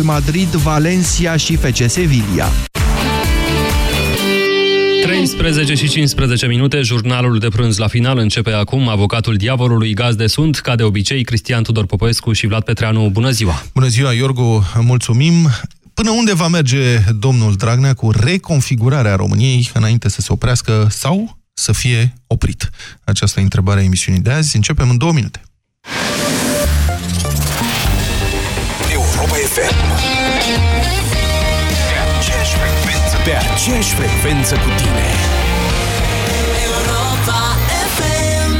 Real Madrid, Valencia și FC Sevilla. 13 și 15 minute, jurnalul de prânz la final începe acum. Avocatul diavolului, gazde sunt, ca de obicei, Cristian Tudor Popescu și Vlad Petreanu. Bună ziua! Bună ziua, Iorgu, mulțumim! Până unde va merge domnul Dragnea cu reconfigurarea României înainte să se oprească sau să fie oprit? Aceasta e întrebarea emisiunii de azi. Începem în 2 minute. Europa FM. Pe aceeași frecvență cu tine. Europa FM.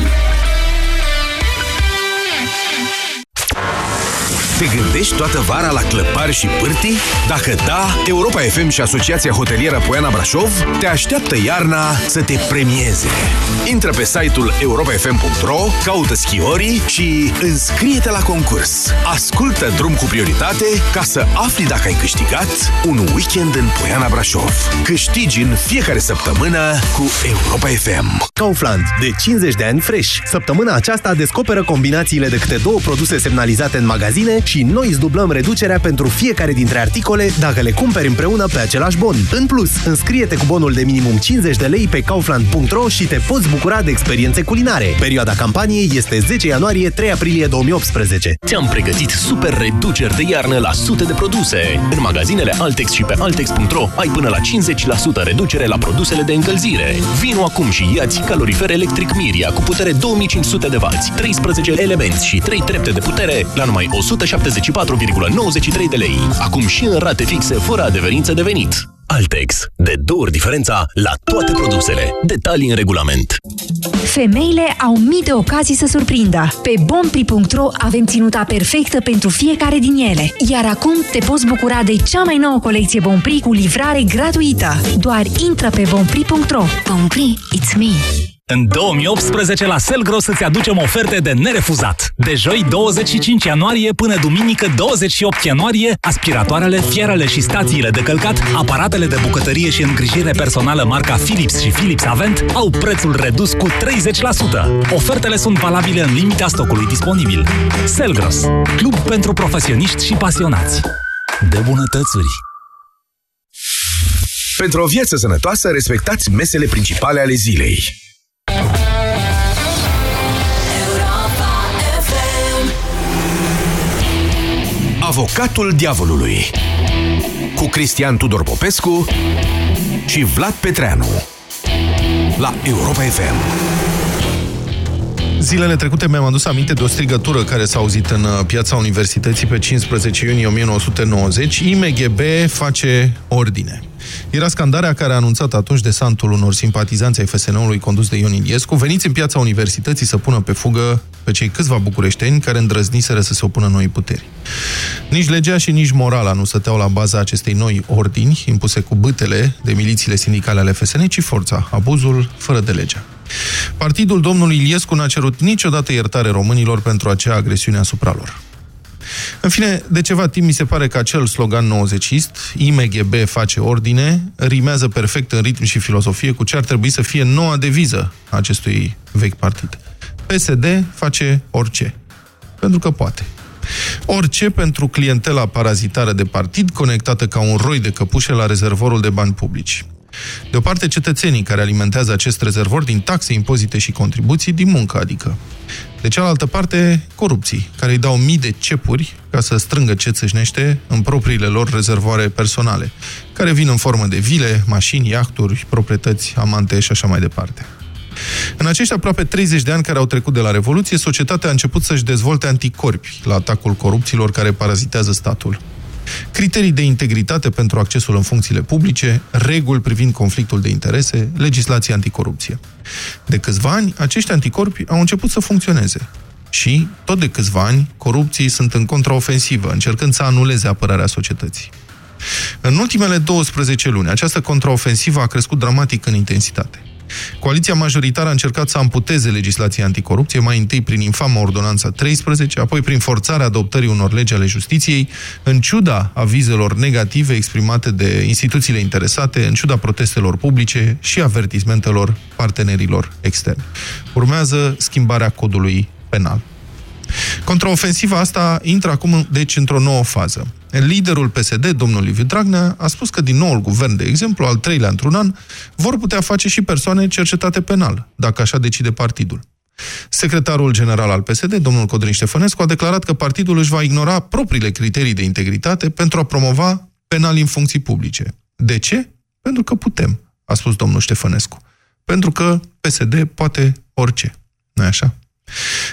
Te gândești toată vara la clăpari și pârtii? Dacă da, Europa FM și Asociația Hotelieră Poiana Brașov te așteaptă iarna să te premieze. Intră pe site-ul europafm.ro, caută schiorii și înscrie-te la concurs. Ascultă Drum cu prioritate ca să afli dacă ai câștigat un weekend în Poiana Brașov. Câștigi în fiecare săptămână cu Europa FM. Kaufland, de 50 de ani fresh. Săptămâna aceasta descoperă combinațiile de câte 2 produse semnalizate în magazine și noi îți dublăm reducerea pentru fiecare dintre articole dacă le cumperi împreună pe același bon. În plus, înscrie-te cu bonul de minimum 50 de lei pe kaufland.ro și te poți bucura de experiențe culinare. Perioada campaniei este 10 ianuarie 3 aprilie 2018. Ți-am pregătit super reduceri de iarnă la sute de produse. În magazinele Altex și pe altex.ro ai până la 50% reducere la produsele de încălzire. Vino acum și ia-ți calorifer electric Miria cu putere 2500 de W, 13 elemente și 3 trepte de putere la numai 174,93 de lei. Acum și în rate fixe, fără adeverință de venit. Altex. De 2 ori diferența la toate produsele. Detalii în regulament. Femeile au mii de ocazii să surprindă. Pe bonprix.ro avem ținuta perfectă pentru fiecare din ele. Iar acum te poți bucura de cea mai nouă colecție bonprix cu livrare gratuită. Doar intră pe bonprix.ro. Bonprix, it's me! În 2018 la Selgros îți aducem oferte de nerefuzat. De joi 25 ianuarie până duminică 28 ianuarie, aspiratoarele, fierele și stațiile de călcat, aparatele de bucătărie și îngrijire personală marca Philips și Philips Avent au prețul redus cu 30%. Ofertele sunt valabile în limita stocului disponibil. Selgros, club pentru profesioniști și pasionați de bunătățuri. Pentru o viață sănătoasă, respectați mesele principale ale zilei. Avocatul diavolului cu Cristian Tudor Popescu și Vlad Petreanu la Europa FM. Zilele trecute mi-am adus aminte de o strigătură care s-a auzit în Piața Universității pe 15 iunie 1990. IMGB face ordine. Era scandarea care a anunțat atunci desantul unor simpatizanți ai FSN-ului condus de Ion Iliescu. Veniți în Piața Universității să pună pe fugă pe cei câțiva bucureșteni care îndrăzniseră să se opună noi puteri. Nici legea și nici morala nu stăteau la baza acestei noi ordini impuse cu bâtele de milițiile sindicale ale FSN, ci forța, abuzul fără de legea. Partidul domnului Iliescu n-a cerut niciodată iertare românilor pentru acea agresiune asupra lor. În fine, de ceva timp mi se pare că acel slogan 90-ist, IMGB face ordine, rimează perfect în ritm și filosofie cu ce ar trebui să fie noua deviză a acestui vechi partid. PSD face orice. Pentru că poate. Orice pentru clientela parazitară de partid, conectată ca un roi de căpușe la rezervorul de bani publici. De o parte, cetățenii care alimentează acest rezervor din taxe, impozite și contribuții, din muncă, adică. De cealaltă parte, corupții, care îi dau mii de cepuri ca să strângă ce țâșnește în propriile lor rezervoare personale, care vin în formă de vile, mașini, iahturi, proprietăți, amante și așa mai departe. În acești aproape 30 de ani care au trecut de la Revoluție, societatea a început să-și dezvolte anticorpi la atacul corupților care parazitează statul. Criterii de integritate pentru accesul în funcțiile publice, reguli privind conflictul de interese, legislație anticorupție. De câțiva ani, acești anticorpi au început să funcționeze. Și, tot de câțiva ani, corupții sunt în contraofensivă, încercând să anuleze apărarea societății. În ultimele 12 luni, această contraofensivă a crescut dramatic în intensitate. Coaliția majoritară a încercat să amputeze legislația anticorupție, mai întâi prin infama ordonanța 13, apoi prin forțarea adoptării unor legi ale justiției, în ciuda avizelor negative exprimate de instituțiile interesate, în ciuda protestelor publice și avertismentelor partenerilor externi. Urmează schimbarea codului penal. Contraofensiva asta intră acum, deci, într-o nouă fază. Liderul PSD, domnul Liviu Dragnea, a spus că din noul guvern, de exemplu, al treilea într-un an, vor putea face și persoane cercetate penal, dacă așa decide partidul. Secretarul general al PSD, domnul Codrin Ștefănescu, a declarat că partidul își va ignora propriile criterii de integritate pentru a promova penali în funcții publice. De ce? Pentru că putem, a spus domnul Ștefănescu. Pentru că PSD poate orice. Nu-i așa?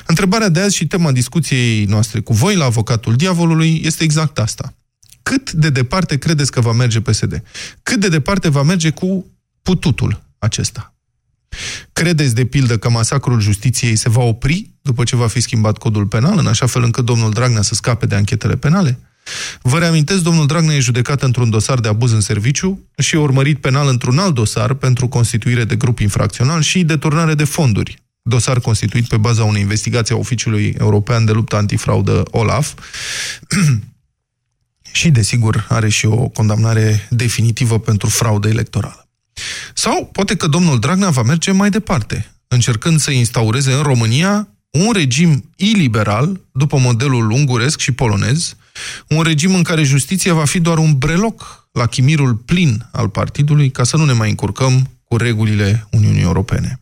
Întrebarea de azi și tema discuției noastre cu voi la Avocatul Diavolului este exact asta. Cât de departe credeți că va merge PSD? Cât de departe va merge cu pututul acesta? Credeți, de pildă, că masacrul justiției se va opri după ce va fi schimbat codul penal, în așa fel încât domnul Dragnea să scape de anchetele penale? Vă reamintesc, domnul Dragnea e judecat într-un dosar de abuz în serviciu și e urmărit penal într-un alt dosar pentru constituire de grup infracțional și deturnare de fonduri. Dosar constituit pe baza unei investigații a Oficiului European de Luptă Antifraudă, OLAF, și, desigur, are și o condamnare definitivă pentru fraudă electorală. Sau poate că domnul Dragnea va merge mai departe, încercând să instaureze în România un regim iliberal, după modelul unguresc și polonez, un regim în care justiția va fi doar un breloc la chimirul plin al partidului, ca să nu ne mai încurcăm cu regulile Uniunii Europene.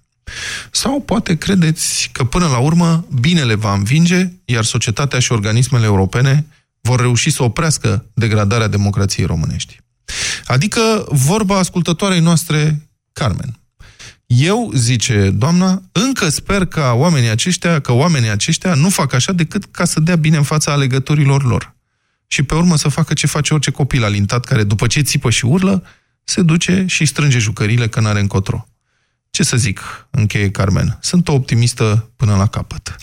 Sau poate credeți că până la urmă binele va învinge, iar societatea și organismele europene vor reuși să oprească degradarea democrației românești. Adică vorba ascultătoarei noastre, Carmen. Eu, zice doamna, încă sper că oamenii aceștia nu fac așa decât ca să dea bine în fața alegătorilor lor. Și pe urmă să facă ce face orice copil alintat care, după ce țipă și urlă, se duce și strânge jucăriile că n-are încotro. Ce să zic, încheie Carmen, sunt o optimistă până la capăt.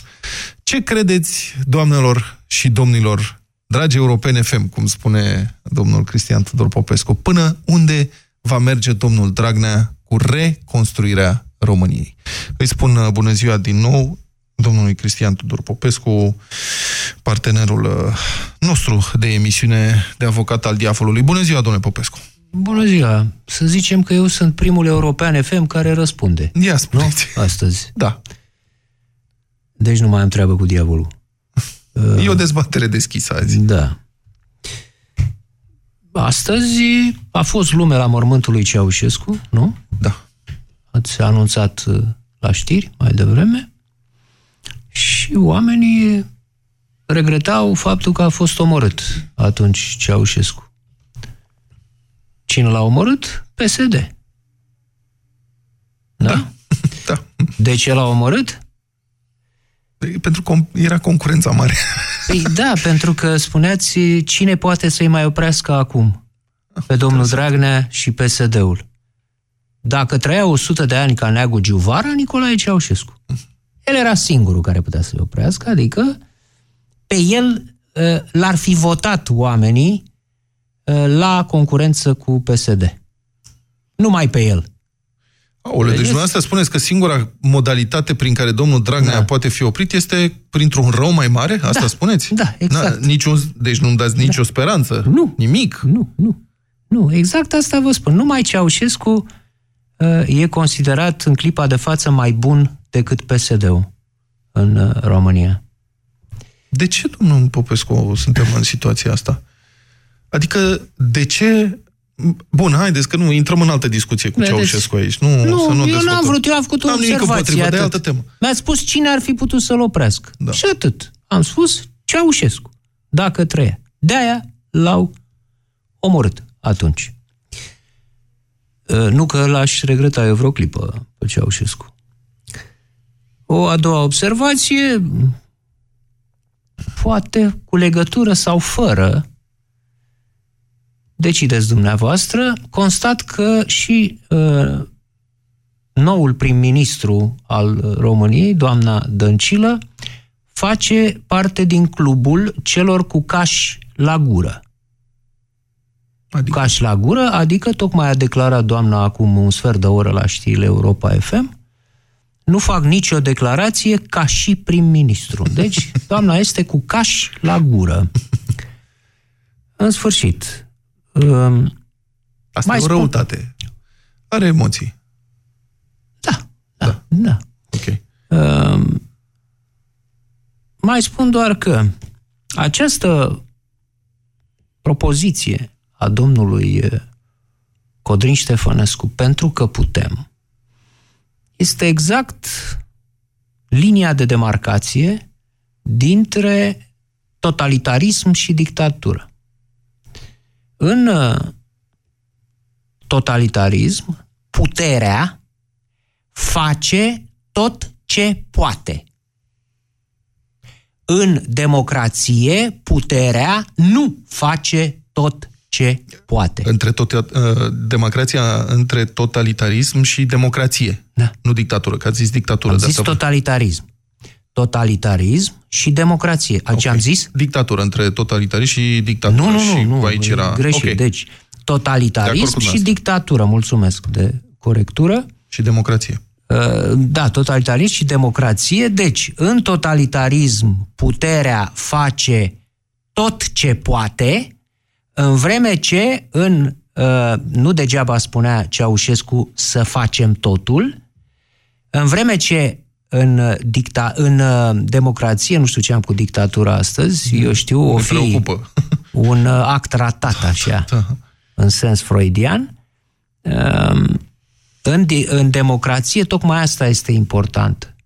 Ce credeți, doamnelor și domnilor, dragi europeni FM, cum spune domnul Cristian Tudor Popescu, până unde va merge domnul Dragnea cu reconstruirea României? Îi spun bună ziua din nou domnului Cristian Tudor Popescu, partenerul nostru de emisiune de Avocat al Diavolului. Bună ziua, domnule Popescu! Bună ziua! Să zicem că eu sunt primul European FM care răspunde. Ia spuneți. Nu? Astăzi. Da. Deci nu mai am treabă cu diavolul. E o dezbatere deschisă azi. Da. Astăzi a fost lumea la mormântul lui Ceaușescu, nu? Da. Ați anunțat la știri mai devreme și oamenii regretau faptul că a fost omorât atunci Ceaușescu. Cine l-a omorât? PSD. Da? Da. De ce l-a omorât? Pentru că era concurența mare. Păi da, pentru că spuneați cine poate să-i mai oprească acum pe domnul Dragnea și PSD-ul. Dacă trăia 100 de ani ca Neagu Djuvara, Nicolae Ceaușescu. El era singurul care putea să-i oprească, adică pe el l-ar fi votat oamenii la concurență cu PSD. Numai pe el. Aoleu, deci dumneavoastră spuneți că singura modalitate prin care domnul Dragnea poate fi oprit este printr-un rău mai mare? Asta spuneți? Da, exact. Deci nu-mi dați nicio speranță? Nu. Nimic? Nu, exact asta vă spun. Numai Ceaușescu e considerat în clipa de față mai bun decât PSD-ul în România. De ce, domnul Popescu, suntem în situația asta? Adică, de ce... Bun, haideți că nu intrăm în altă discuție cu Ceaușescu aici. Nu, eu n-am vrut, eu am făcut o observație de altă temă. Mi-a spus cine ar fi putut să-l oprească. Da. Și atât. Am spus Ceaușescu, dacă trăia. De-aia l-au omorât atunci. Nu că l-aș regreta eu vreo clipă pe Ceaușescu. O a doua observație, poate cu legătură sau fără, decideți dumneavoastră, constat că și noul prim-ministru al României, doamna Dăncilă, face parte din clubul celor cu caș la gură. Adică? Caș la gură, adică tocmai a declarat doamna acum un sfert de oră la știrile Europa FM, nu fac nicio declarație ca și prim-ministru. Deci, doamna este cu caș la gură. În sfârșit... Asta e o răutate. Are emoții. Da. Okay. Mai spun doar că această propoziție a domnului Codrin Ștefănescu, pentru că putem, este exact linia de demarcație dintre totalitarism și dictatură. În totalitarism, puterea face tot ce poate. În democrație, puterea nu face tot ce poate. Între totalitarism și democrație. Da. Nu dictatură, că ați zis dictatură. Am zis totalitarism. Totalitarism și democrație. Aici am zis? Dictatură, între totalitarism și dictatură. Nu, aici era greșit. Okay. Deci, totalitarism și dictatură. Mulțumesc de corectură. Și democrație. Da, totalitarism și democrație. Deci, în totalitarism, puterea face tot ce poate, în vreme ce, nu degeaba spunea Ceaușescu să facem totul, în vreme ce în democrație, nu știu ce am cu dictatura astăzi, eu știu, o fi un act ratat așa, în sens freudian. În democrație, tocmai asta este important.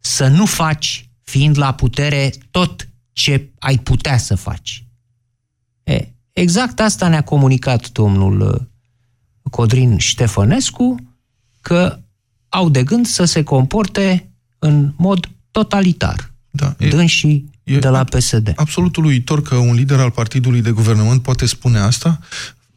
Să nu faci, fiind la putere, tot ce ai putea să faci. Exact asta ne-a comunicat domnul Codrin Ștefănescu, că au de gând să se comporte în mod totalitar. Da, dânșii de la PSD. Absolut uluitor că un lider al partidului de guvernământ poate spune asta.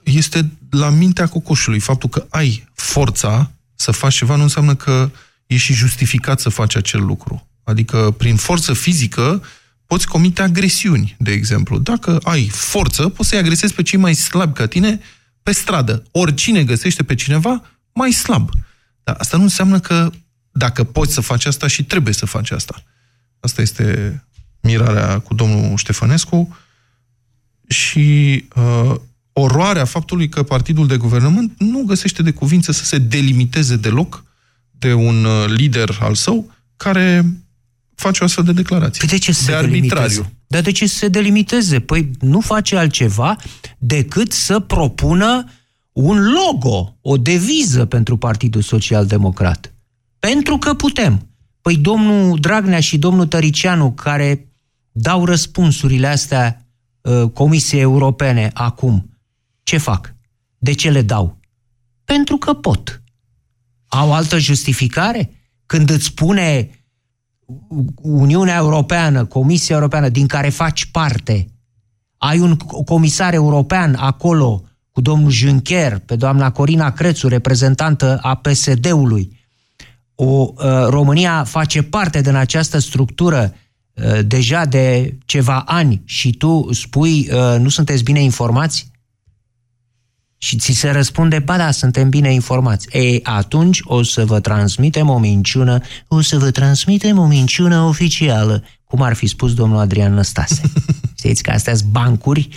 Este la mintea cocoșului. Faptul că ai forța să faci ceva nu înseamnă că ești și justificat să faci acel lucru. Adică, prin forță fizică, poți comite agresiuni, de exemplu. Dacă ai forță, poți să-i agresezi pe cei mai slabi ca tine pe stradă. Oricine găsește pe cineva mai slab. Dar asta nu înseamnă că dacă poți să faci asta și trebuie să faci asta. Asta este mirarea cu domnul Ștefănescu și oroarea faptului că partidul de guvernământ nu găsește de cuvință să se delimiteze deloc de un lider al său care face o astfel de declarație. Păi de ce se delimiteze? Dar de ce să se delimiteze? Păi nu face altceva decât să propună un logo, o deviză pentru Partidul Social-Democrat. Pentru că putem. Păi domnul Dragnea și domnul Tăricianu, care dau răspunsurile astea Comisiei Europene acum, ce fac? De ce le dau? Pentru că pot. Au altă justificare? Când îți spune Uniunea Europeană, Comisia Europeană, din care faci parte, ai un comisar european acolo cu domnul Juncker, pe doamna Corina Crețu, reprezentantă a PSD-ului, România face parte din această structură deja de ceva ani și tu spui nu sunteți bine informați? Și ți se răspunde, ba da, suntem bine informați. Ei, atunci o să vă transmitem o minciună oficială, cum ar fi spus domnul Adrian Năstase. Știți că astea sunt bancuri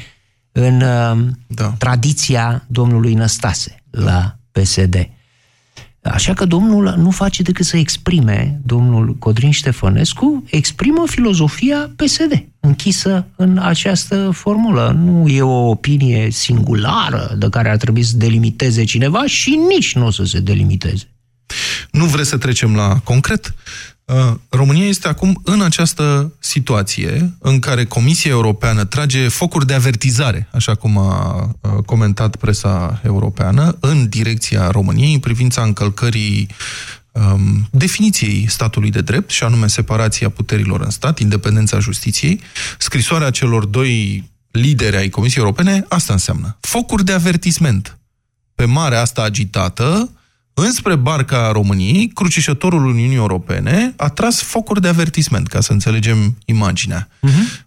în tradiția domnului Năstase la PSD. Așa că domnul nu face decât să exprime, domnul Codrin Ștefănescu exprimă filozofia PSD, închisă în această formulă. Nu e o opinie singulară de care ar trebui să delimiteze cineva și nici nu o să se delimiteze. Nu vreți să trecem la concret? România este acum în această situație în care Comisia Europeană trage focuri de avertizare, așa cum a comentat presa europeană, în direcția României în privința încălcării definiției statului de drept, și anume separația puterilor în stat, independența justiției. Scrisoarea celor doi lideri ai Comisiei Europene asta înseamnă. Focuri de avertisment pe marea asta agitată înspre barca României. Crucișătorul Uniunii Europene a tras focuri de avertisment, ca să înțelegem imaginea.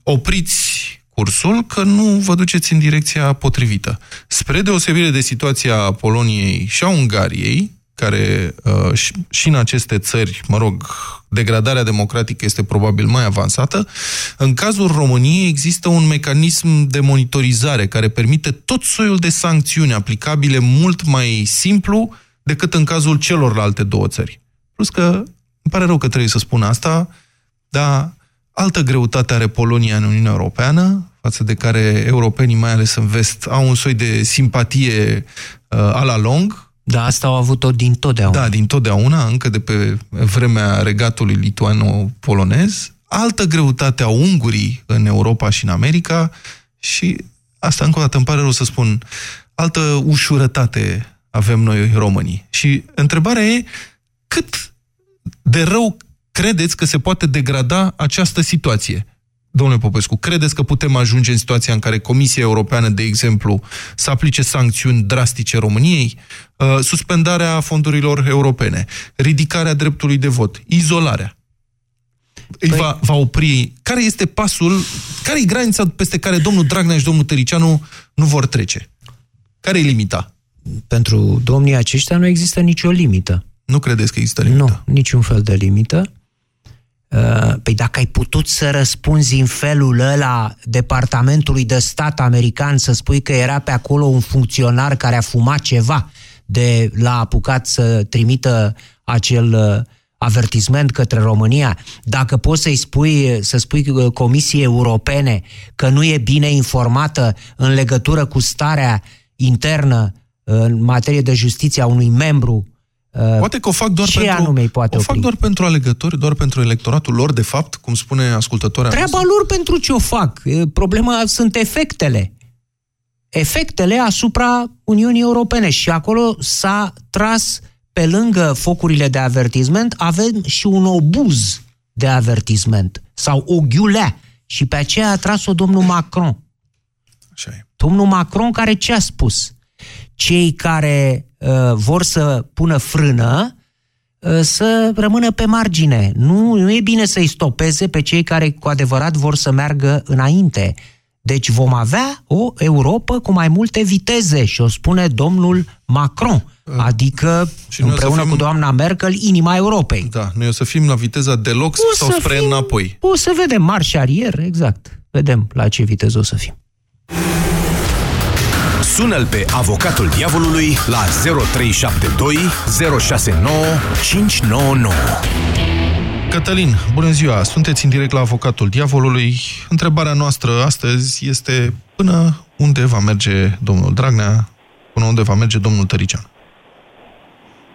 Opriți cursul că nu vă duceți în direcția potrivită. Spre deosebire de situația Poloniei și a Ungariei, care și în aceste țări, degradarea democratică este probabil mai avansată, în cazul României există un mecanism de monitorizare care permite tot soiul de sancțiuni aplicabile mult mai simplu decât în cazul celorlalte două țări. Plus că, îmi pare rău că trebuie să spun asta, dar Altă greutate are Polonia în Uniunea Europeană, față de care europenii, mai ales în vest, au un soi de simpatie a la lung. Da, asta au avut-o din totdeauna. Da, din totdeauna, încă de pe vremea regatului lituano-polonez. Altă greutate a ungurii în Europa și în America și, asta încă o dată îmi pare rău să spun, altă ușurătate avem noi românii. Și întrebarea e, cât de rău credeți că se poate degrada această situație? Domnule Popescu, credeți că putem ajunge în situația în care Comisia Europeană, de exemplu, să aplice sancțiuni drastice României? Suspendarea fondurilor europene, ridicarea dreptului de vot, izolarea. Păi... Va opri. Care este pasul, care e granița peste care domnul Dragnea și domnul Tăricianu nu vor trece? Care e limita? Pentru domnii aceștia nu există nicio limită. Nu credeți că există limită? Nu, niciun fel de limită. Păi dacă ai putut să răspunzi în felul ăla Departamentului de Stat american, să spui că era pe acolo un funcționar care a fumat ceva, de l-a apucat să trimită acel avertisment către România, dacă poți să spui Comisiei Europene că nu e bine informată în legătură cu starea internă în materie de justiție a unui membru. Poate că o fac doar pentru alegători, doar pentru electoratul lor, de fapt, cum spune ascultătoarea. Treaba lor, pentru ce o fac. Problema sunt efectele. Efectele asupra Uniunii Europene. Și acolo s-a tras, pe lângă focurile de avertisment, avem și un obuz de avertisment. Sau o ghiulea. Și pe aceea a tras-o domnul Macron. Așa e. Domnul Macron, care ce a spus? Cei care vor să pună frână, să rămână pe margine. Nu e bine să-i stopeze pe cei care cu adevărat vor să meargă înainte. Deci vom avea o Europa cu mai multe viteze și o spune domnul Macron, adică împreună cu doamna Merkel, inima Europei. Da, noi o să fim la viteza deloc sau spre înapoi. O să vedem, marș arier, exact. Vedem la ce viteză o să fim. Sună-l pe Avocatul Diavolului la 0372 069 599. Cătălin, bună ziua! Sunteți în direct la Avocatul Diavolului. Întrebarea noastră astăzi este până unde va merge domnul Dragnea, până unde va merge domnul Tăricianu.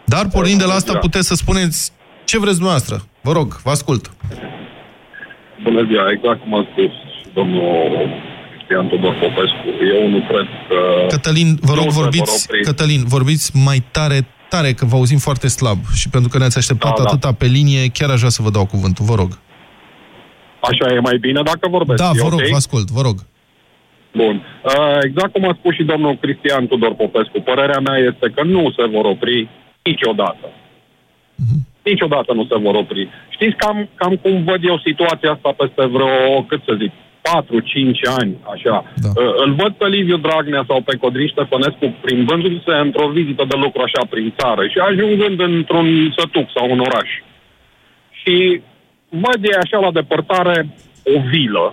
Dar, pornind de la asta, puteți să spuneți ce vreți dumneavoastră. Vă rog, vă ascult. Bună ziua! Exact cum a spus domnul Tudor Popescu. Eu nu cred că... Cătălin, vă rog, vorbiți mai tare, că vă auzim foarte slab și pentru că ne-ați așteptat atâta pe linie, chiar aș vrea să vă dau cuvântul. Vă rog. Așa e mai bine dacă vorbesc. Da, vă rog, vă ascult, vă rog. Bun. Exact cum a spus și domnul Cristian Tudor Popescu, părerea mea este că nu se vor opri niciodată. Mm-hmm. Niciodată nu se vor opri. Știți cam cum văd eu situația asta peste vreo, cât să zic, 4-5 ani, așa. Da. Îl văd pe Liviu Dragnea sau pe Codrin Ștefănescu plimbându-se într-o vizită de lucru așa prin țară și ajungând într-un sătuc sau un oraș. Și văd ei așa la depărtare o vilă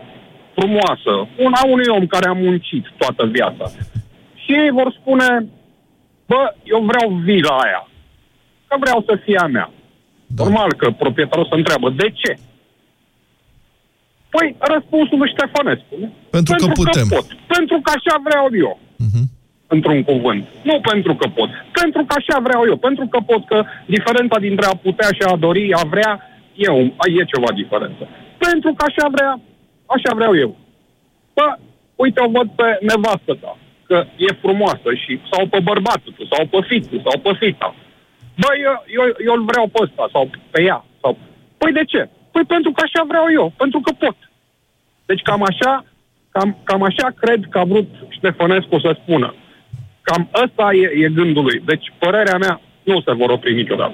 frumoasă, una unui om care a muncit toată viața. Și ei vor spune, bă, eu vreau vila aia, că vreau să fie a mea. Da. Normal că proprietarul se întreabă, de ce? Păi, răspunsul lui Ștefănescu. Pentru că putem. Că pot. Pentru că așa vreau eu. Uh-huh. Într-un cuvânt. Nu pentru că pot. Pentru că așa vreau eu. Pentru că pot, că diferența dintre a putea și a dori, a vrea, e ceva diferență. Pentru că așa vreau eu. Bă, uite, o văd pe nevastă ta, că e frumoasă și, sau pe bărbatul tu, sau pe fițul, sau pe fița. Bă, eu îl vreau pe ăsta, sau pe ea. Sau... Păi de ce? Păi pentru că așa vreau eu, pentru că pot. Deci cam așa cred că a vrut Ștefănescu să spună. Cam ăsta e gândul lui. Deci părerea mea, nu se vor opri niciodată.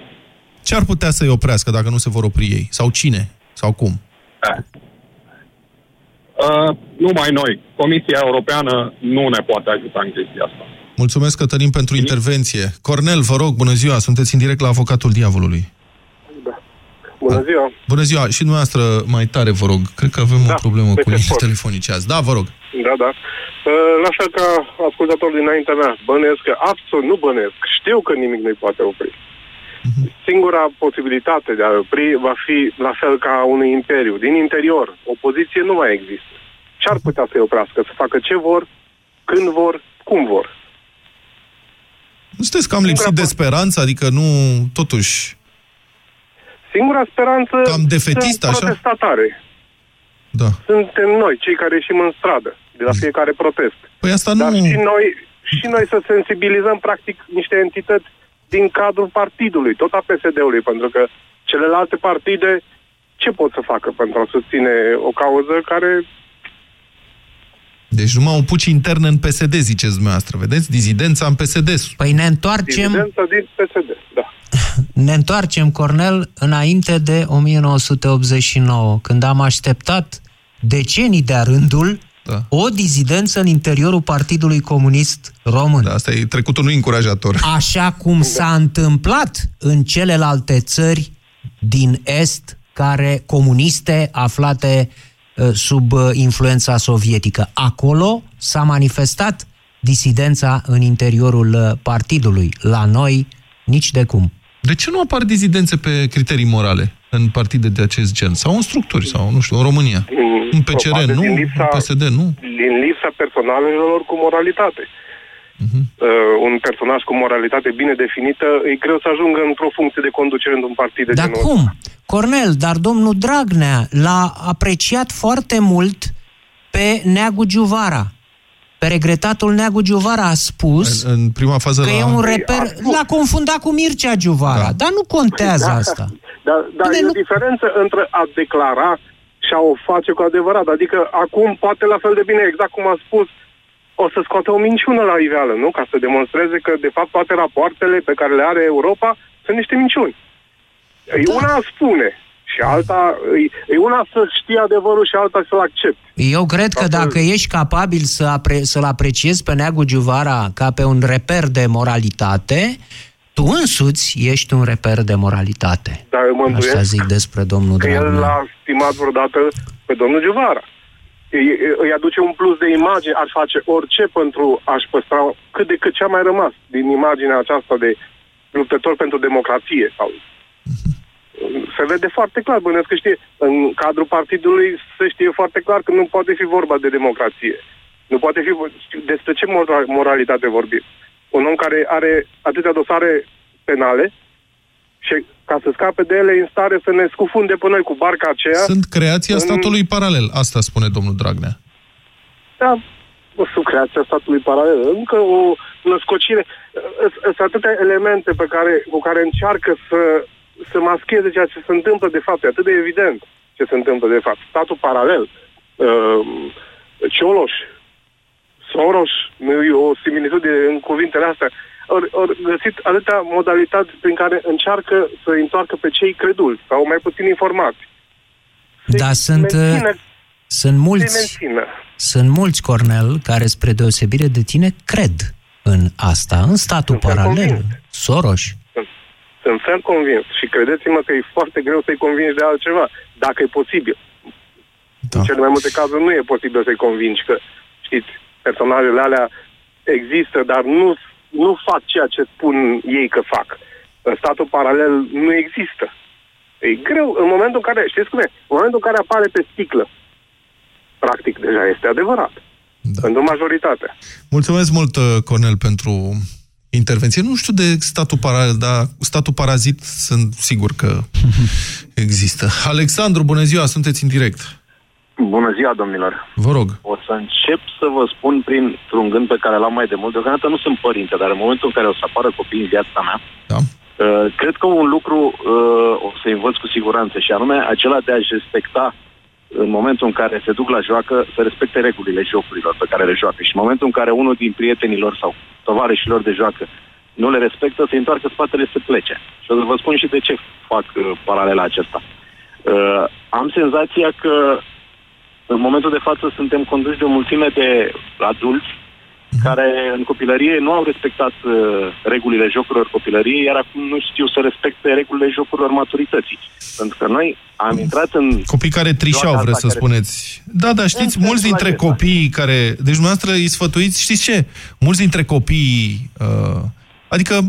Ce ar putea să-i oprească dacă nu se vor opri ei? Sau cine? Sau cum? Numai noi. Comisia Europeană nu ne poate ajuta în chestia asta. Mulțumesc, Cătălin, pentru intervenție. Cornel, vă rog, bună ziua, sunteți în direct la Avocatul Diavolului. Bună ziua! Bună ziua! Și dumneavoastră mai tare, vă rog. Cred că avem o problemă cu linii telefonice azi. Da, vă rog. Da. Așa ca ascultătorul dinaintea mea, bănesc că absolut nu bănesc. Știu că nimic nu-i poate opri. Singura posibilitate de a opri va fi la fel ca unui imperiu. Din interior, opoziție nu mai există. Ce ar putea să-i oprească? Să facă ce vor, când vor, cum vor. Nu sunteți cam lipsit de speranță? Adică nu, totuși... Singura speranță sunt protestatare. Da. Suntem noi, cei care ieșim în stradă, de la fiecare protest. Păi asta nu... Dar și noi să sensibilizăm, practic, niște entități din cadrul partidului, tot a PSD-ului, pentru că celelalte partide ce pot să facă pentru a susține o cauză care... Deci numai un puci intern în PSD, ziceți dumneavoastră, vedeți? Dizidența în PSD. Păi ne întoarcem... Dizidența din PSD, da. Ne întoarcem, Cornel, înainte de 1989, când am așteptat decenii de-a rândul o dizidență în interiorul Partidului Comunist Român. Da, asta e trecutul nu încurajator. Așa cum s-a întâmplat în celelalte țări din Est, care comuniste aflate sub influența sovietică. Acolo s-a manifestat disidența în interiorul partidului. La noi, nici de cum. De ce nu apar dizidențe pe criterii morale în partide de acest gen? Sau în structuri, sau, nu știu, în România? În PCR, nu? În PSD, nu? Din lipsa personalelor cu moralitate. Un personaj cu moralitate bine definită, e greu să ajungă într-o funcție de conducere într-un partid de genul ăsta. Dar cum? Cornel, dar domnul Dragnea l-a apreciat foarte mult pe Neagu Djuvara. Pe regretatul Neagu Djuvara a spus în prima fază că e un reper... L-a confundat cu Mircea Djuvara, dar nu contează asta. Dar e o diferență între a declara și a o face cu adevărat. Adică acum poate la fel de bine, exact cum a spus, o să scoate o minciună la iveală, nu? Ca să demonstreze că, de fapt, toate rapoartele pe care le are Europa sunt niște minciuni. Da. Una spune și alta... E una să știe adevărul și alta să-l accepte. Eu cred că dacă ești capabil să-l apreciezi pe Neagu Djuvara ca pe un reper de moralitate, tu însuți ești un reper de moralitate. Dar eu mă îndoiesc așa zic despre domnul Dragnea. El l-a stimat vreodată pe domnul Djuvara. Îi aduce un plus de imagine, ar face orice pentru a-și păstra cât de cât ce-a mai rămas din imaginea aceasta de luptător pentru democrație. Sau... Se vede foarte clar, bănesc că știe, în cadrul partidului se știe foarte clar că nu poate fi vorba de democrație. Nu poate fi... Despre ce moralitate vorbim? Un om care are atâtea dosare penale și ca să scape de ele în stare să ne scufunde pe noi cu barca aceea... Sunt creația statului paralel, asta spune domnul Dragnea. Da, sunt creația statului paralel. Încă o născocire. Sunt atâtea elemente cu care încearcă să mascheze ceea ce se întâmplă de fapt. E atât de evident ce se întâmplă de fapt. Statul paralel, Cioloș, Soros, e o similitudine în cuvintele astea, au găsit atâtea modalități prin care încearcă să întoarcă pe cei creduli sau mai puțin informați. Dar sunt mulți, Cornel, care spre deosebire de tine cred în asta, în statul paralel, Soros. Sunt fel convins și credeți-mă că e foarte greu să-i convingi de altceva, dacă e posibil. Da. În cele mai multe cazuri nu e posibil să-i convingi că, știți, personajele alea există, dar nu fac ceea ce spun ei că fac. În statul paralel nu există. E greu. În momentul în care, știți cum e? În momentul în care apare pe sticlă, practic deja este adevărat. Da. Pentru majoritate. Mulțumesc mult, Cornel, pentru... intervenție. Nu știu de statul paralel, dar statul parazit sunt sigur că există. Alexandru, bună ziua, sunteți în direct. Bună ziua, domnilor. Vă rog. O să încep să vă spun printr-un gând pe care l-am mai de mult. Deocamdată nu sunt părinte, dar în momentul în care o să apară copiii în viața mea, da. Cred că un lucru o să-i învăț cu siguranță și anume acela de a-și respecta în momentul în care se duc la joacă, să respecte regulile jocurilor pe care le joacă. Și în momentul în care unul din prietenilor sau tovarășilor de joacă nu le respectă, se întoarcă spatele să plece. Și o să vă spun și de ce fac paralela aceasta. Am senzația că în momentul de față suntem conduși de o mulțime de adulți care în copilărie nu au respectat regulile jocurilor copilăriei, iar acum nu știu să respecte regulile jocurilor maturității. Pentru că noi am intrat în... Copii care trișau, vreți să spuneți. Da, dar știți, mulți dintre copiii care... Deci dumneavoastră îi sfătuiți, știți ce? Mulți dintre copiii Adică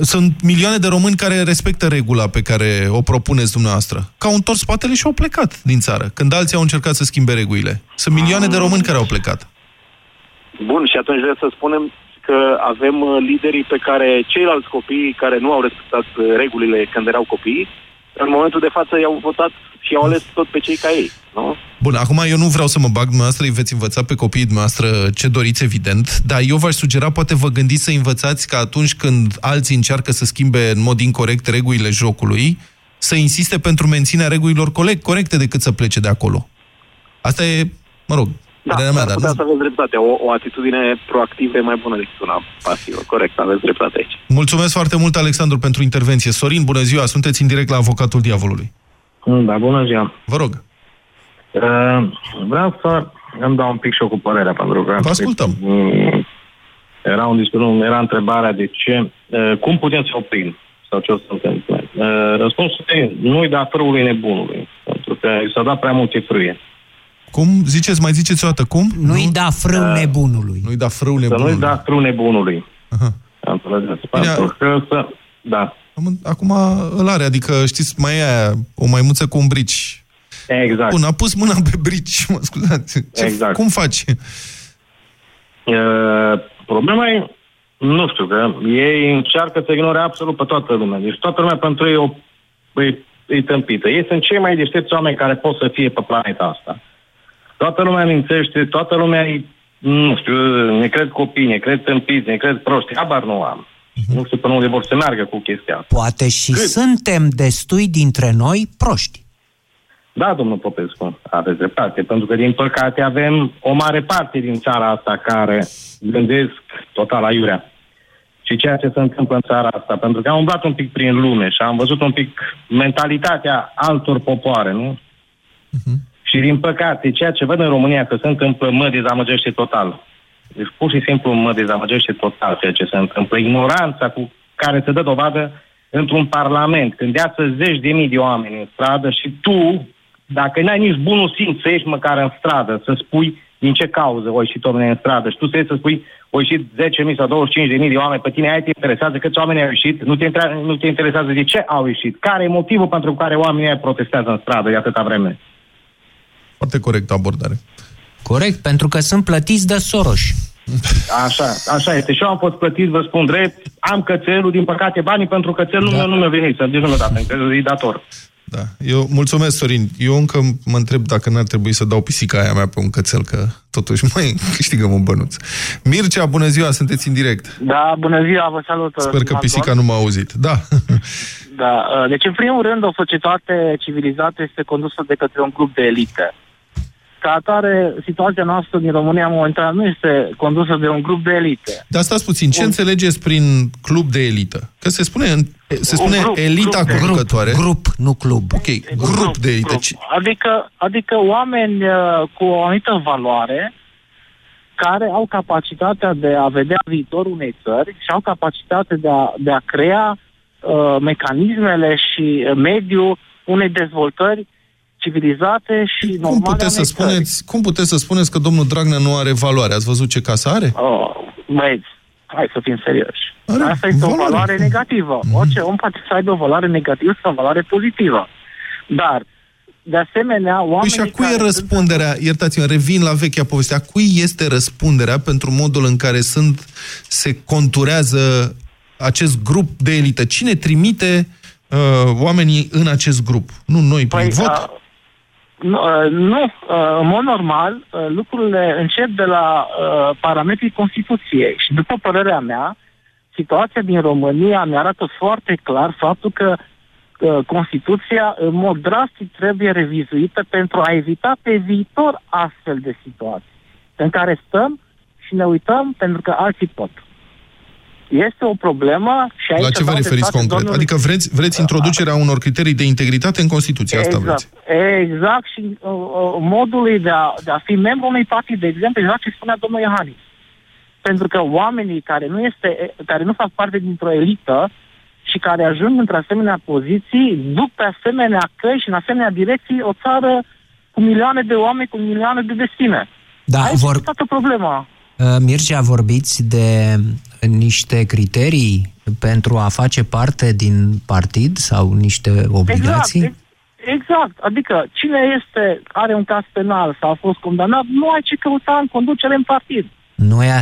sunt milioane de români care respectă regula pe care o propuneți dumneavoastră. Că au întors spatele și au plecat din țară, când alții au încercat să schimbe regulile. Sunt milioane de români care au plecat. Bun, și atunci vreau să spunem că avem liderii pe care ceilalți copii care nu au respectat regulile când erau copii, în momentul de față i-au votat și i-au ales tot pe cei ca ei, nu? Bun, acum eu nu vreau să mă bag, dumneavoastră îi veți învăța pe copiii dumneavoastră ce doriți, evident, dar eu v-aș sugera, poate vă gândiți să învățați că atunci când alții încearcă să schimbe în mod incorect regulile jocului, să insiste pentru menținerea regulilor corecte decât să plece de acolo. Asta e, mă rog... Da, mea, dar să aveți dreptate. O atitudine proactivă e mai bună decât una pasivă. Corect, aveți dreptate aici. Mulțumesc foarte mult, Alexandru, pentru intervenție. Sorin, bună ziua, sunteți în direct la Avocatul Diavolului. Da, bună ziua. Vă rog. Vreau să îmi dau un pic și eu cu părerea, pentru că... Vă ascultăm. Era întrebarea de ce... Cum putem să oprim? Sau ce o să întâmple? Răspunsul e, nu-i da frâului nebunului. Pentru că s-a dat prea multe frâie. Cum? Ziceți, mai ziceți o dată, cum? Nu-i da frâul nebunului. Nu-i da frâul nebunului. Nu-i da frâul nebunului. Aha. Da. Acum îl are, adică, știți, mai e aia, o maimuță cu un brici. Exact. Bun, a pus mâna pe brici, mă scuzați. Exact. Cum faci? Problema e, nu știu, că ei încearcă să ignore absolut pe toată lumea. Deci toată lumea pentru ei e tâmpită. Ei sunt cei mai deștepți oameni care pot să fie pe planeta asta. Toată lumea mințește, toată lumea nu știu, ne cred copii, ne cred tâmpiți, ne cred proști, habar nu am. Nu știu până unde vor să meargă cu chestia asta. Poate și suntem destui dintre noi proști. Da, domnul Popescu, aveți dreptate, pentru că din păcate avem o mare parte din țara asta care gândesc total aiurea. Și ceea ce se întâmplă în țara asta, pentru că am umblat un pic prin lume și am văzut un pic mentalitatea altor popoare, nu? Și din păcate, ceea ce văd în România că se întâmplă, mă dezamăgește total. Deci pur și simplu mă dezamăgește total ceea ce se întâmplă. Ignoranța cu care se dă dovadă într-un parlament, când iasă zeci de mii de oameni în stradă și tu, dacă n-ai nici bunul simț să ieși măcar în stradă, să spui din ce cauză au ieșit oamenii în stradă și tu să ieși să spui au ieșit 10.000 sau 25.000 de oameni, pe tine aia te interesează câți oameni au ieșit, nu te interesează de ce au ieșit, care e motivul pentru care oamenii aia protestează în stradă de atâta vreme. Foarte corectă abordare. Corect, pentru că sunt plătiți de Soros. Așa este. Și eu am fost plătit, vă spun drept, am cățelul, din păcate, banii pentru cățelul meu nu mi-a venit, deci nu mi-a dat, pentru că e dator. Da. Eu mulțumesc, Sorin. Eu încă mă întreb dacă n-ar trebui să dau pisica aia mea pe un cățel, că totuși mai câștigăm un bănuț. Mircea, bună ziua, sunteți în direct. Da, bună ziua, vă salut. Sper că pisica nu m-a auzit. Da. Da. Deci, în primul rând, o societate civilizată este condusă de către un grup de elite. Ca atare, situația noastră din România momentan nu este condusă de un grup de elite. Dar stați puțin, ce înțelegeți prin club de elită? Că se spune grup, elita conducătoare. Grup, nu club. Ok, grup de elite. Adică oameni cu o anumită valoare care au capacitatea de a vedea viitorul unei țări și au capacitatea de a crea mecanismele și mediul unei dezvoltări civilizate și normale. Cum puteți să spuneți că domnul Dragnea nu are valoare? Ați văzut ce casă are? Băieți, hai să fim serioși. Asta este o valoare negativă. Orice om poate să aibă o valoare negativă sau o valoare pozitivă. Dar, de asemenea, oamenii... Și a cui e răspunderea, iertați-mă, revin la vechea poveste, a cui este răspunderea pentru modul în care se conturează acest grup de elită? Cine trimite oamenii în acest grup? Nu noi, prin vot? Nu, în mod normal, lucrurile încep de la parametrii Constituției și, după părerea mea, situația din România mi-arată foarte clar faptul că Constituția, în mod drastic, trebuie revizuită pentru a evita pe viitor astfel de situații în care stăm și ne uităm pentru că alții pot. Este o problemă și aici... La ce vă referiți concret? Domnului... Adică vreți introducerea unor criterii de integritate în Constituție, exact, asta vreți? Exact, și modului de a fi membru unui partid, de exemplu, exact ce spunea domnul Iohannis. Pentru că oamenii care nu fac parte dintr-o elită și care ajung într-asemenea poziții, duc pe asemenea căi și în asemenea direcții o țară cu milioane de oameni, cu milioane de destine. Da, aici este toată problema. Mircea, vorbiți de niște criterii pentru a face parte din partid sau niște obligații? Exact. Adică cine are un caz penal sau a fost condamnat, nu ai ce căuta în conducere în partid. Nu e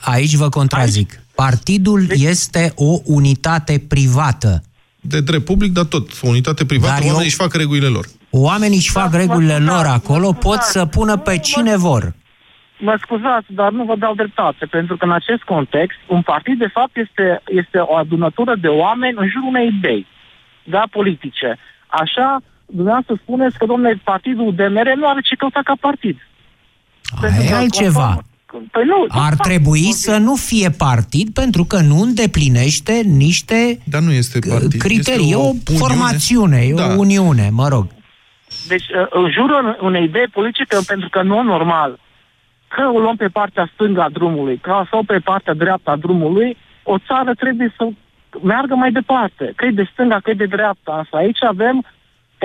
aici vă contrazic. Partidul este o unitate privată. De drept public, dar tot. O unitate privată, dar oamenii își fac regulile lor. Oamenii își fac regulile lor acolo, pot să pună pe cine vor. Mă scuzați, dar nu vă dau dreptate, pentru că în acest context, un partid, de fapt, este o adunătură de oameni în jurul unei idei, da, politice. Așa, dumneavoastră spuneți că, domnule, partidul DMR nu are ce căuta ca partid. Aia e altceva. Păi nu, ar trebui să nu fie partid, pentru că nu îndeplinește niște criterii. Este o formațiune, o uniune, mă rog. Deci, în jurul unei idei politice, pentru că nu e normal că o luăm pe partea stângă a drumului, că sau pe partea dreapta a drumului, o țară trebuie să meargă mai departe, că e de stânga, că e de dreapta. Asta aici avem,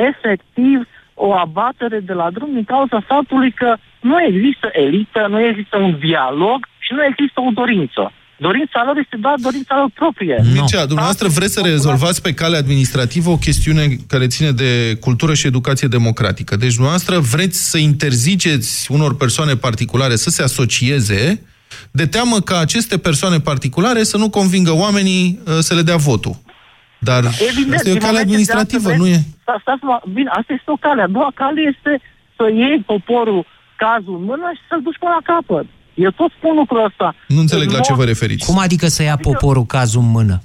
efectiv, o abatere de la drum din cauza faptului că nu există elită, nu există un dialog și nu există o dorință. Dorința lor este doar dorința lor proprie. Mircea, dumneavoastră vreți să rezolvați pe cale administrativă o chestiune care ține de cultură și educație democratică. Deci dumneavoastră vreți să interziceți unor persoane particulare să se asocieze de teamă ca aceste persoane particulare să nu convingă oamenii să le dea votul. Dar evident, asta e o cale administrativă, nu e? Bine, asta este o cale. A doua cale este să iei poporul cazul în mână și să-l duci până la capăt. Eu tot spun lucrul ăsta. Nu înțeleg la ce vă referiți. Cum adică să ia poporul cazul în mână?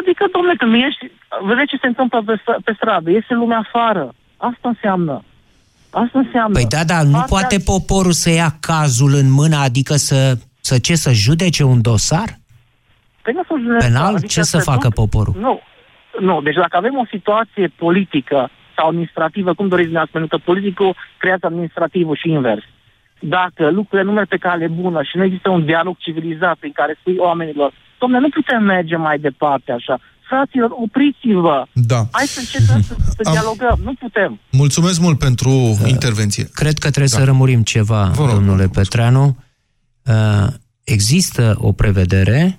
Adică, domnule, când ești, vedeți ce se întâmplă pe stradă, iese lumea afară. Asta înseamnă. Asta înseamnă. Păi da, dar nu poate poporul să ia cazul în mână, adică să judece un dosar? Penal? Adică ce să facă poporul? Nu, deci dacă avem o situație politică sau administrativă, cum doriți dumneavoastră, pentru că politicul creează administrativul și invers. Dacă lucrurile nu merg pe cale bună și nu există un dialog civilizat prin care spui oamenilor, dom'le, nu putem merge mai departe așa. Fraților, opriți-vă! Da. Hai să începem să dialogăm, nu putem. Mulțumesc mult pentru intervenție. Cred că trebuie să rămurim ceva, rog, domnule Petreanu. Există o prevedere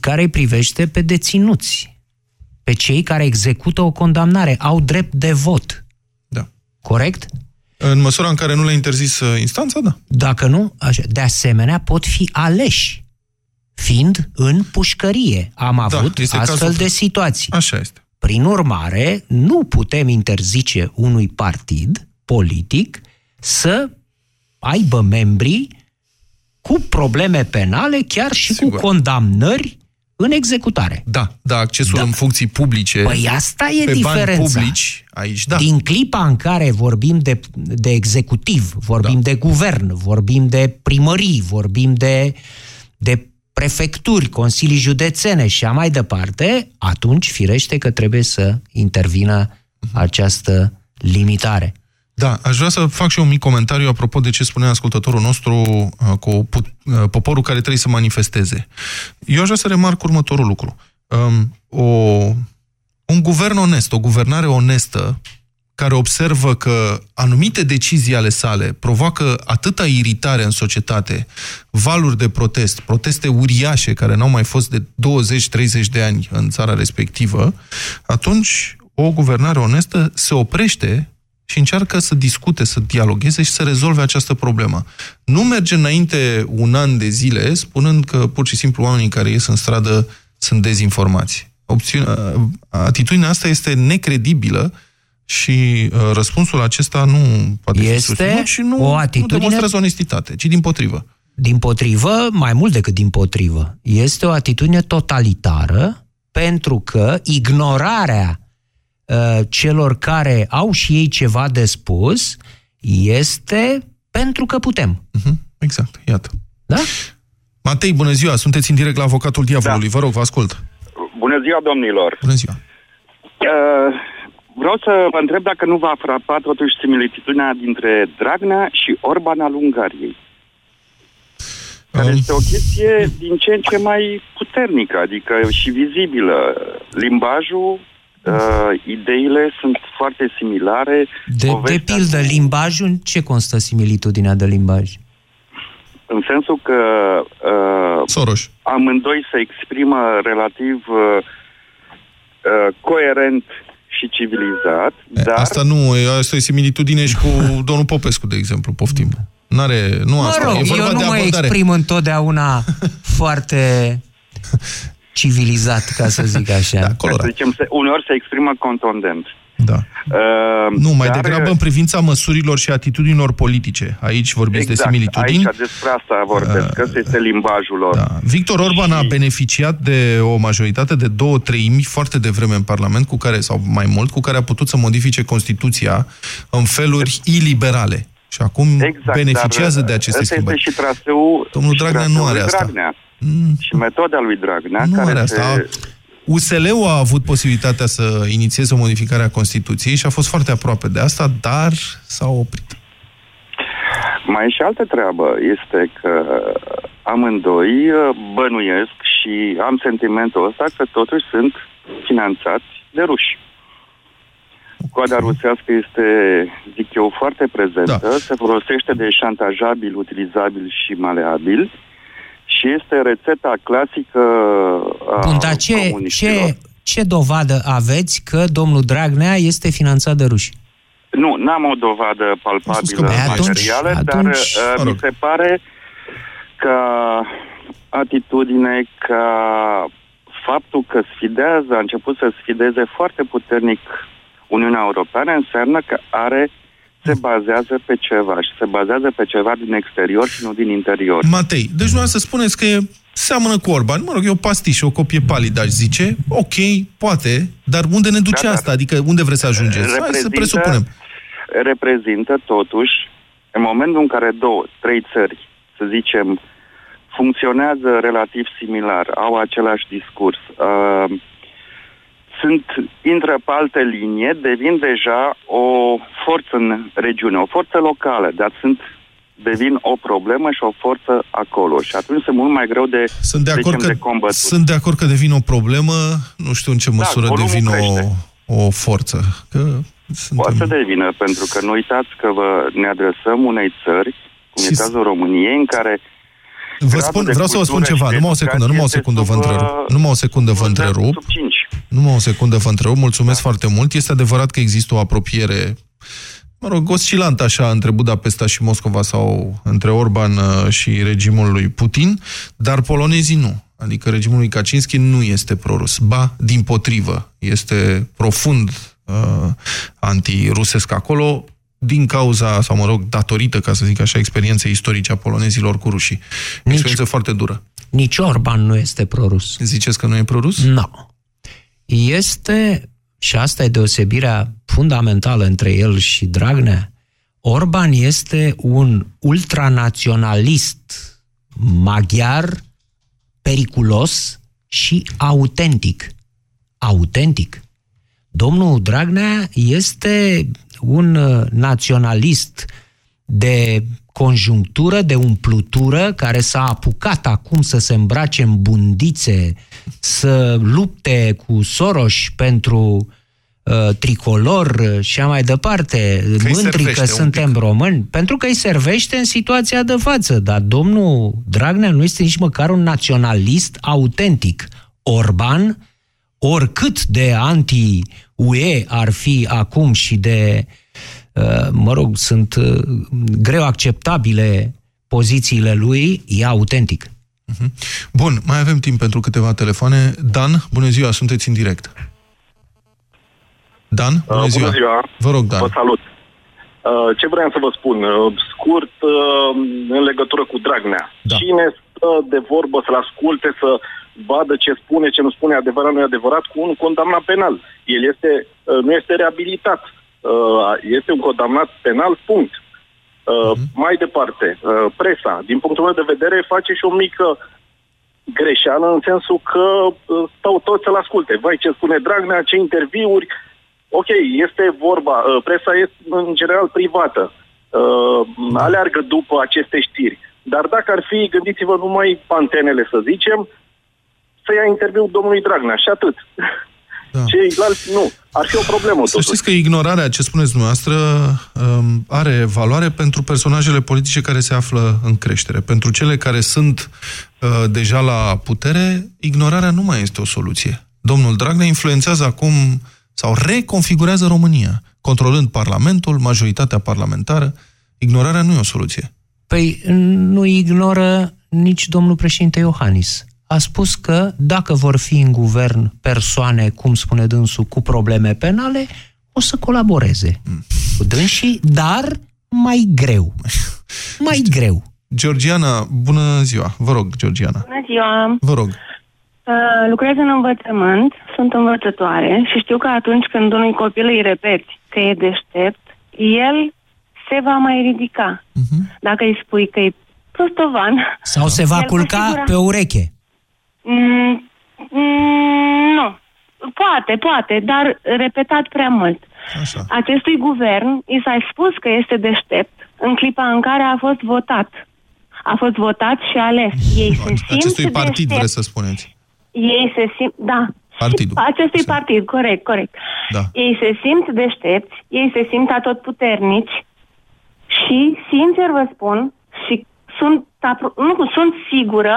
care îi privește pe deținuți, pe cei care execută o condamnare, au drept de vot. Da. Corect? În măsura în care nu le-a interzis instanța, da. Dacă nu, așa. De asemenea, pot fi aleși, fiind în pușcărie. Am avut astfel de situații. Așa este. Prin urmare, nu putem interzice unui partid politic să aibă membrii cu probleme penale, chiar și cu condamnări în executare. Da, accesul în funcții publice. Păi asta e diferența. Publici, aici, din clipa în care vorbim de executiv, vorbim de guvern, vorbim de primării, vorbim de prefecturi, consilii județene și așa mai departe, atunci firește că trebuie să intervină această limitare. Da, aș vrea să fac și eu un mic comentariu apropo de ce spunea ascultătorul nostru cu poporul care trebuie să manifesteze. Eu aș vrea să remarc următorul lucru. Un guvern onest, o guvernare onestă, care observă că anumite decizii ale sale provoacă atâta iritare în societate, valuri de protest, proteste uriașe care n-au mai fost de 20-30 de ani în țara respectivă, atunci o guvernare onestă se oprește și încearcă să discute, să dialogueze și să rezolve această problemă. Nu merge înainte un an de zile spunând că pur și simplu oamenii care ies în stradă sunt dezinformați. Atitudinea asta este necredibilă și răspunsul acesta nu poate fi susținut și nu demonstrează onestitate, ci dimpotrivă. Dimpotrivă, mai mult decât dimpotrivă. Este o atitudine totalitară pentru că ignorarea celor care au și ei ceva de spus este pentru că putem. Exact, iată. Da? Matei, bună ziua, sunteți în direct la Avocatul Diavolului, vă rog, vă ascult. Bună ziua, domnilor. Bună ziua. Vreau să vă întreb dacă nu va frapa totuși similitudinea dintre Dragnea și Orban al Ungariei. Care este o chestie din ce în ce mai puternică, adică și vizibilă. Limbajul, ideile sunt foarte similare. De pildă, limbajul, ce constă similitudinea de limbaj? În sensul că Soros amândoi se exprimă relativ coerent și civilizat, dar... Asta e similitudine și cu domnul Popescu, de exemplu, poftim. Eu nu mă exprim întotdeauna foarte civilizat, ca să zic așa. Uneori se exprimă contundent. Da. Degrabă în privința măsurilor și atitudinilor politice. Aici vorbesc de similitudini. Aici despre asta vorbesc, că ăsta este limbajul lor. Da. Victor Orbán a beneficiat de o majoritate de 2/3 foarte devreme în Parlament, cu care, sau mai mult, cu care a putut să modifice Constituția în feluri iliberale. Și acum beneficiază de aceste schimbări. Este și traseul, domnul Dragnea nu are asta. Și metoda lui Dragnea nu care are asta. USL-ul a avut posibilitatea să inițieze o modificare a Constituției și a fost foarte aproape de asta, dar s-a oprit. Mai e și altă treabă, este că amândoi bănuiesc și am sentimentul ăsta că totuși sunt finanțați de ruși. Coada rusească este, zic eu, foarte prezentă, se folosește de șantajabil, utilizabil și maleabil. Și este rețeta clasică a comuniștilor. Ce dovadă aveți că domnul Dragnea este finanțat de ruși? Nu, n-am o dovadă palpabilă materială, dar mi se pare că atitudine, că faptul că sfidează, a început să sfideze foarte puternic Uniunea Europeană, înseamnă că are... se bazează pe ceva și se bazează pe ceva din exterior și nu din interior. Matei, deci nu să spuneți că seamănă cu Orbán. E o pastișă, o copie palidă, aș zice. Ok, poate, dar unde ne duce asta? Adică unde vreți să ajungeți? Hai să presupunem. Reprezintă totuși, în momentul în care 2-3 țări, să zicem, funcționează relativ similar, au același discurs, intră pe altă linie, devin deja o forță în regiune, o forță locală, dar devin o problemă și o forță acolo. Și atunci sunt mult mai greu de combătut. Sunt de acord că devin o problemă, nu știu în ce măsură devin o forță. Poate să devină, pentru că nu uitați că ne adresăm unei țări, cum e cazul României, în care... Vreau să vă spun ceva, numai o secundă vă întrerup, mulțumesc foarte mult. Este adevărat că există o apropiere, oscilantă așa, între Budapesta și Moscova sau între Orbán și regimul lui Putin, dar polonezii nu. Adică regimul lui Kaczynski nu este prorus, ba, dimpotrivă, este profund antirusesc acolo, din cauza, sau datorită, ca să zic așa, experienței istorice a polonezilor cu rușii. Experiență foarte dură. Nici Orbán nu este prorus. Ziceți că nu e prorus? Nu. Este, și asta e deosebirea fundamentală între el și Dragnea, Orbán este un ultranaționalist maghiar, periculos și autentic. Autentic. Domnul Dragnea este un naționalist de conjunctură, de umplutură, care s-a apucat acum să se îmbrace în bundițe, să lupte cu Soros pentru tricolor și mai departe, mândri că suntem români, pentru că îi servește în situația de față. Dar domnul Dragnea nu este nici măcar un naționalist autentic. Orbán, oricât de anti-UE ar fi acum și de, sunt greu acceptabile pozițiile lui, e autentic. Bun, mai avem timp pentru câteva telefoane. Dan, bună ziua, sunteți în direct. Dan, bună ziua. Bună ziua. Vă rog, Dan. Vă salut. Ce vreau să vă spun? Scurt, în legătură cu Dragnea. Da. Cine stă de vorbă să-l asculte, să vadă ce spune, ce nu spune, adevărat, nu e adevărat, cu un condamnat penal. El nu este reabilitat. Este un condamnat penal, punct. Mai departe, presa, din punctul meu de vedere, face și o mică greșeală, în sensul că stau toți să-l asculte. Vai, ce spune Dragnea, ce interviuri. Ok, este vorba, presa este în general privată. Aleargă după aceste știri. Dar dacă ar fi, gândiți-vă numai antenele, să zicem, să ia interviul domnului Dragnea și atât. Da. Ceilalți nu. Ar fi o problemă. Să știți că ignorarea, ce spuneți dumneavoastră, are valoare pentru personajele politice care se află în creștere. Pentru cele care sunt deja la putere, ignorarea nu mai este o soluție. Domnul Dragnea influențează acum sau reconfigurează România, controlând Parlamentul, majoritatea parlamentară. Ignorarea nu e o soluție. Păi nu ignoră nici domnul președinte Iohannis. A spus că dacă vor fi în guvern persoane, cum spune dânsul, cu probleme penale, o să colaboreze cu dânsii, dar mai greu. Mai greu. Georgiana, bună ziua. Vă rog, Georgiana. Bună ziua. Vă rog. Lucrez în învățământ, sunt învățătoare și știu că atunci când unui copil îi repeți că e deștept, el se va mai ridica. Uh-huh. Dacă îi spui că e prostovan. Sau se va culca pe ureche. Nu. Poate, dar repetat prea mult. Așa. Acestui guvern i s-a spus că este deștept în clipa în care a fost votat. A fost votat și ales. Ei se simt acestui partid, deștept. Vreți să spuneți. Ei se simt, da. Partidul. Acestui partid, corect. Da. Ei se simt deștepți, ei se simt atotputernici și, sincer vă spun, și sunt sigură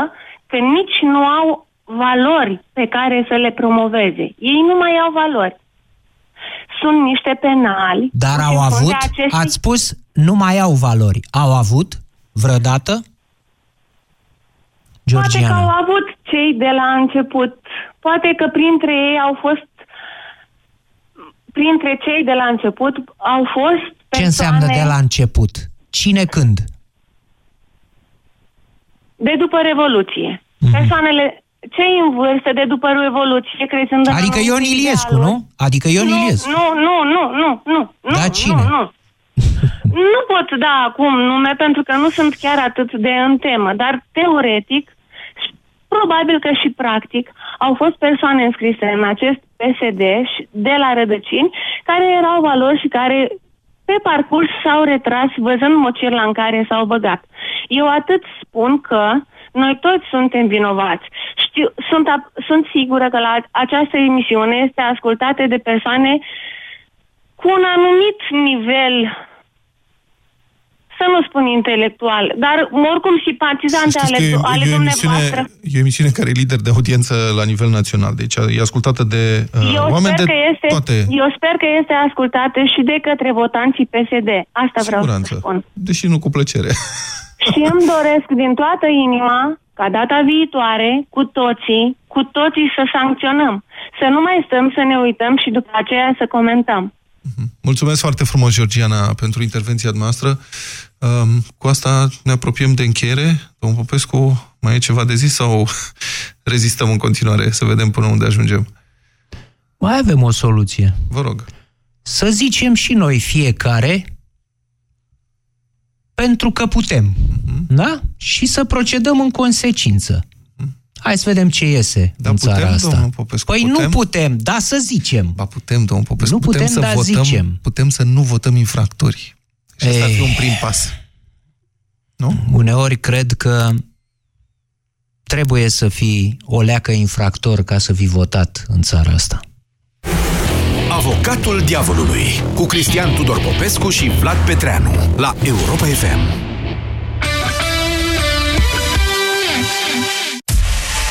că nici nu au valori pe care să le promoveze. Ei nu mai au valori. Sunt niște penali. Dar au avut? Ați spus, nu mai au valori. Au avut vreodată? Georgiana. Poate că au avut cei de la început. Poate că printre ei au fost... Printre cei de la început au fost persoane... Ce înseamnă de la început? Cine când? De după Revoluție. Persoanele, cei în vârstă de după Revoluție, crezând... Adică Ion Iliescu, nu? Adică Ion Iliescu. Nu. Da, cine? Nu. Nu pot da acum nume, pentru că nu sunt chiar atât de în temă, dar teoretic, probabil că și practic, au fost persoane înscrise în acest PSD de la rădăcini, care erau valori și care... Pe parcurs s-au retras văzând mocirla în care s-au băgat. Eu atât spun că noi toți suntem vinovați. Sunt sigură că la această emisiune este ascultată de persoane cu un anumit nivel, să nu spun intelectual, dar oricum simpatizante ale dumneavoastră. E o emisiune care e lider de audiență la nivel național, deci e ascultată de oameni de toate. Eu sper că este ascultată și de către votanții PSD. Asta vreau să spun. Deși nu cu plăcere. Și îmi doresc din toată inima ca data viitoare, cu toții să sancționăm. Să nu mai stăm să ne uităm și după aceea să comentăm. Mulțumesc foarte frumos, Georgiana, pentru intervenția noastră. Cu asta ne apropiem de încheiere. Domnul Popescu, mai e ceva de zis sau rezistăm în continuare să vedem până unde ajungem? Mai avem o soluție. Vă rog. Să zicem și noi fiecare pentru că putem. Da? Și să procedăm în consecință. Hai să vedem ce iese în țara asta. Popescu, păi putem? Nu putem, da, să zicem. Ba putem, domnul Popescu, putem să da, votăm, zicem. Putem să nu votăm infractori. Și asta ar fi un prim pas. Nu? Uneori cred că trebuie să fii o leacă infractor ca să fii votat în țara asta. Avocatul Diavolului cu Cristian Tudor Popescu și Vlad Petreanu la Europa FM.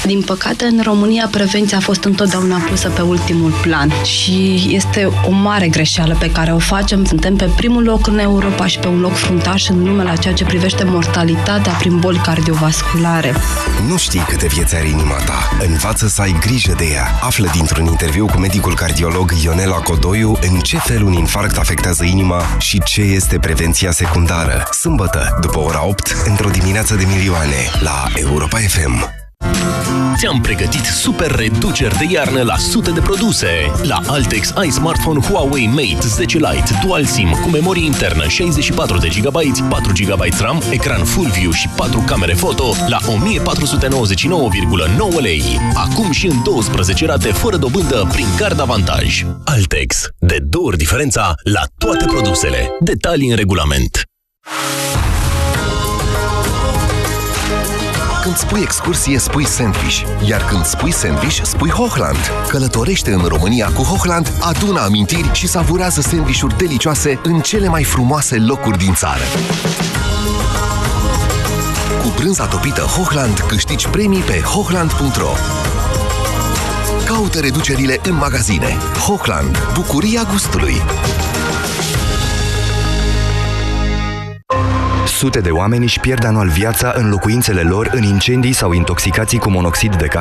Din păcate, în România, prevenția a fost întotdeauna pusă pe ultimul plan și este o mare greșeală pe care o facem. Suntem pe primul loc în Europa și pe un loc fruntaș în lume la ceea ce privește mortalitatea prin boli cardiovasculare. Nu știi câte vieți are inima ta. Învață să ai grijă de ea. Află dintr-un interviu cu medicul cardiolog Ionela Codoiu în ce fel un infarct afectează inima și ce este prevenția secundară. Sâmbătă, după ora 8, într-o dimineață de milioane, la Europa FM. Ți-am pregătit super reduceri de iarnă la sute de produse. La Altex ai smartphone Huawei Mate 10 Lite Dual SIM cu memorie internă 64 de GB, 4 GB RAM, ecran Full View și 4 camere foto la 1499,9 lei. Acum și în 12 rate fără dobândă prin card avantaj. Altex. De două ori diferența la toate produsele. Detalii în regulament. Când spui excursie, spui sandwich. Iar când spui sandwich, spui Hochland. Călătorește în România cu Hochland, adună amintiri și savurează sandvișuri delicioase în cele mai frumoase locuri din țară. Cu brânza topită Hochland câștigi premii pe hochland.ro. Caută reducerile în magazine. Hochland. Bucuria gustului. Sute de oameni își pierd anual viața în locuințele lor în incendii sau intoxicații cu monoxid de carbon.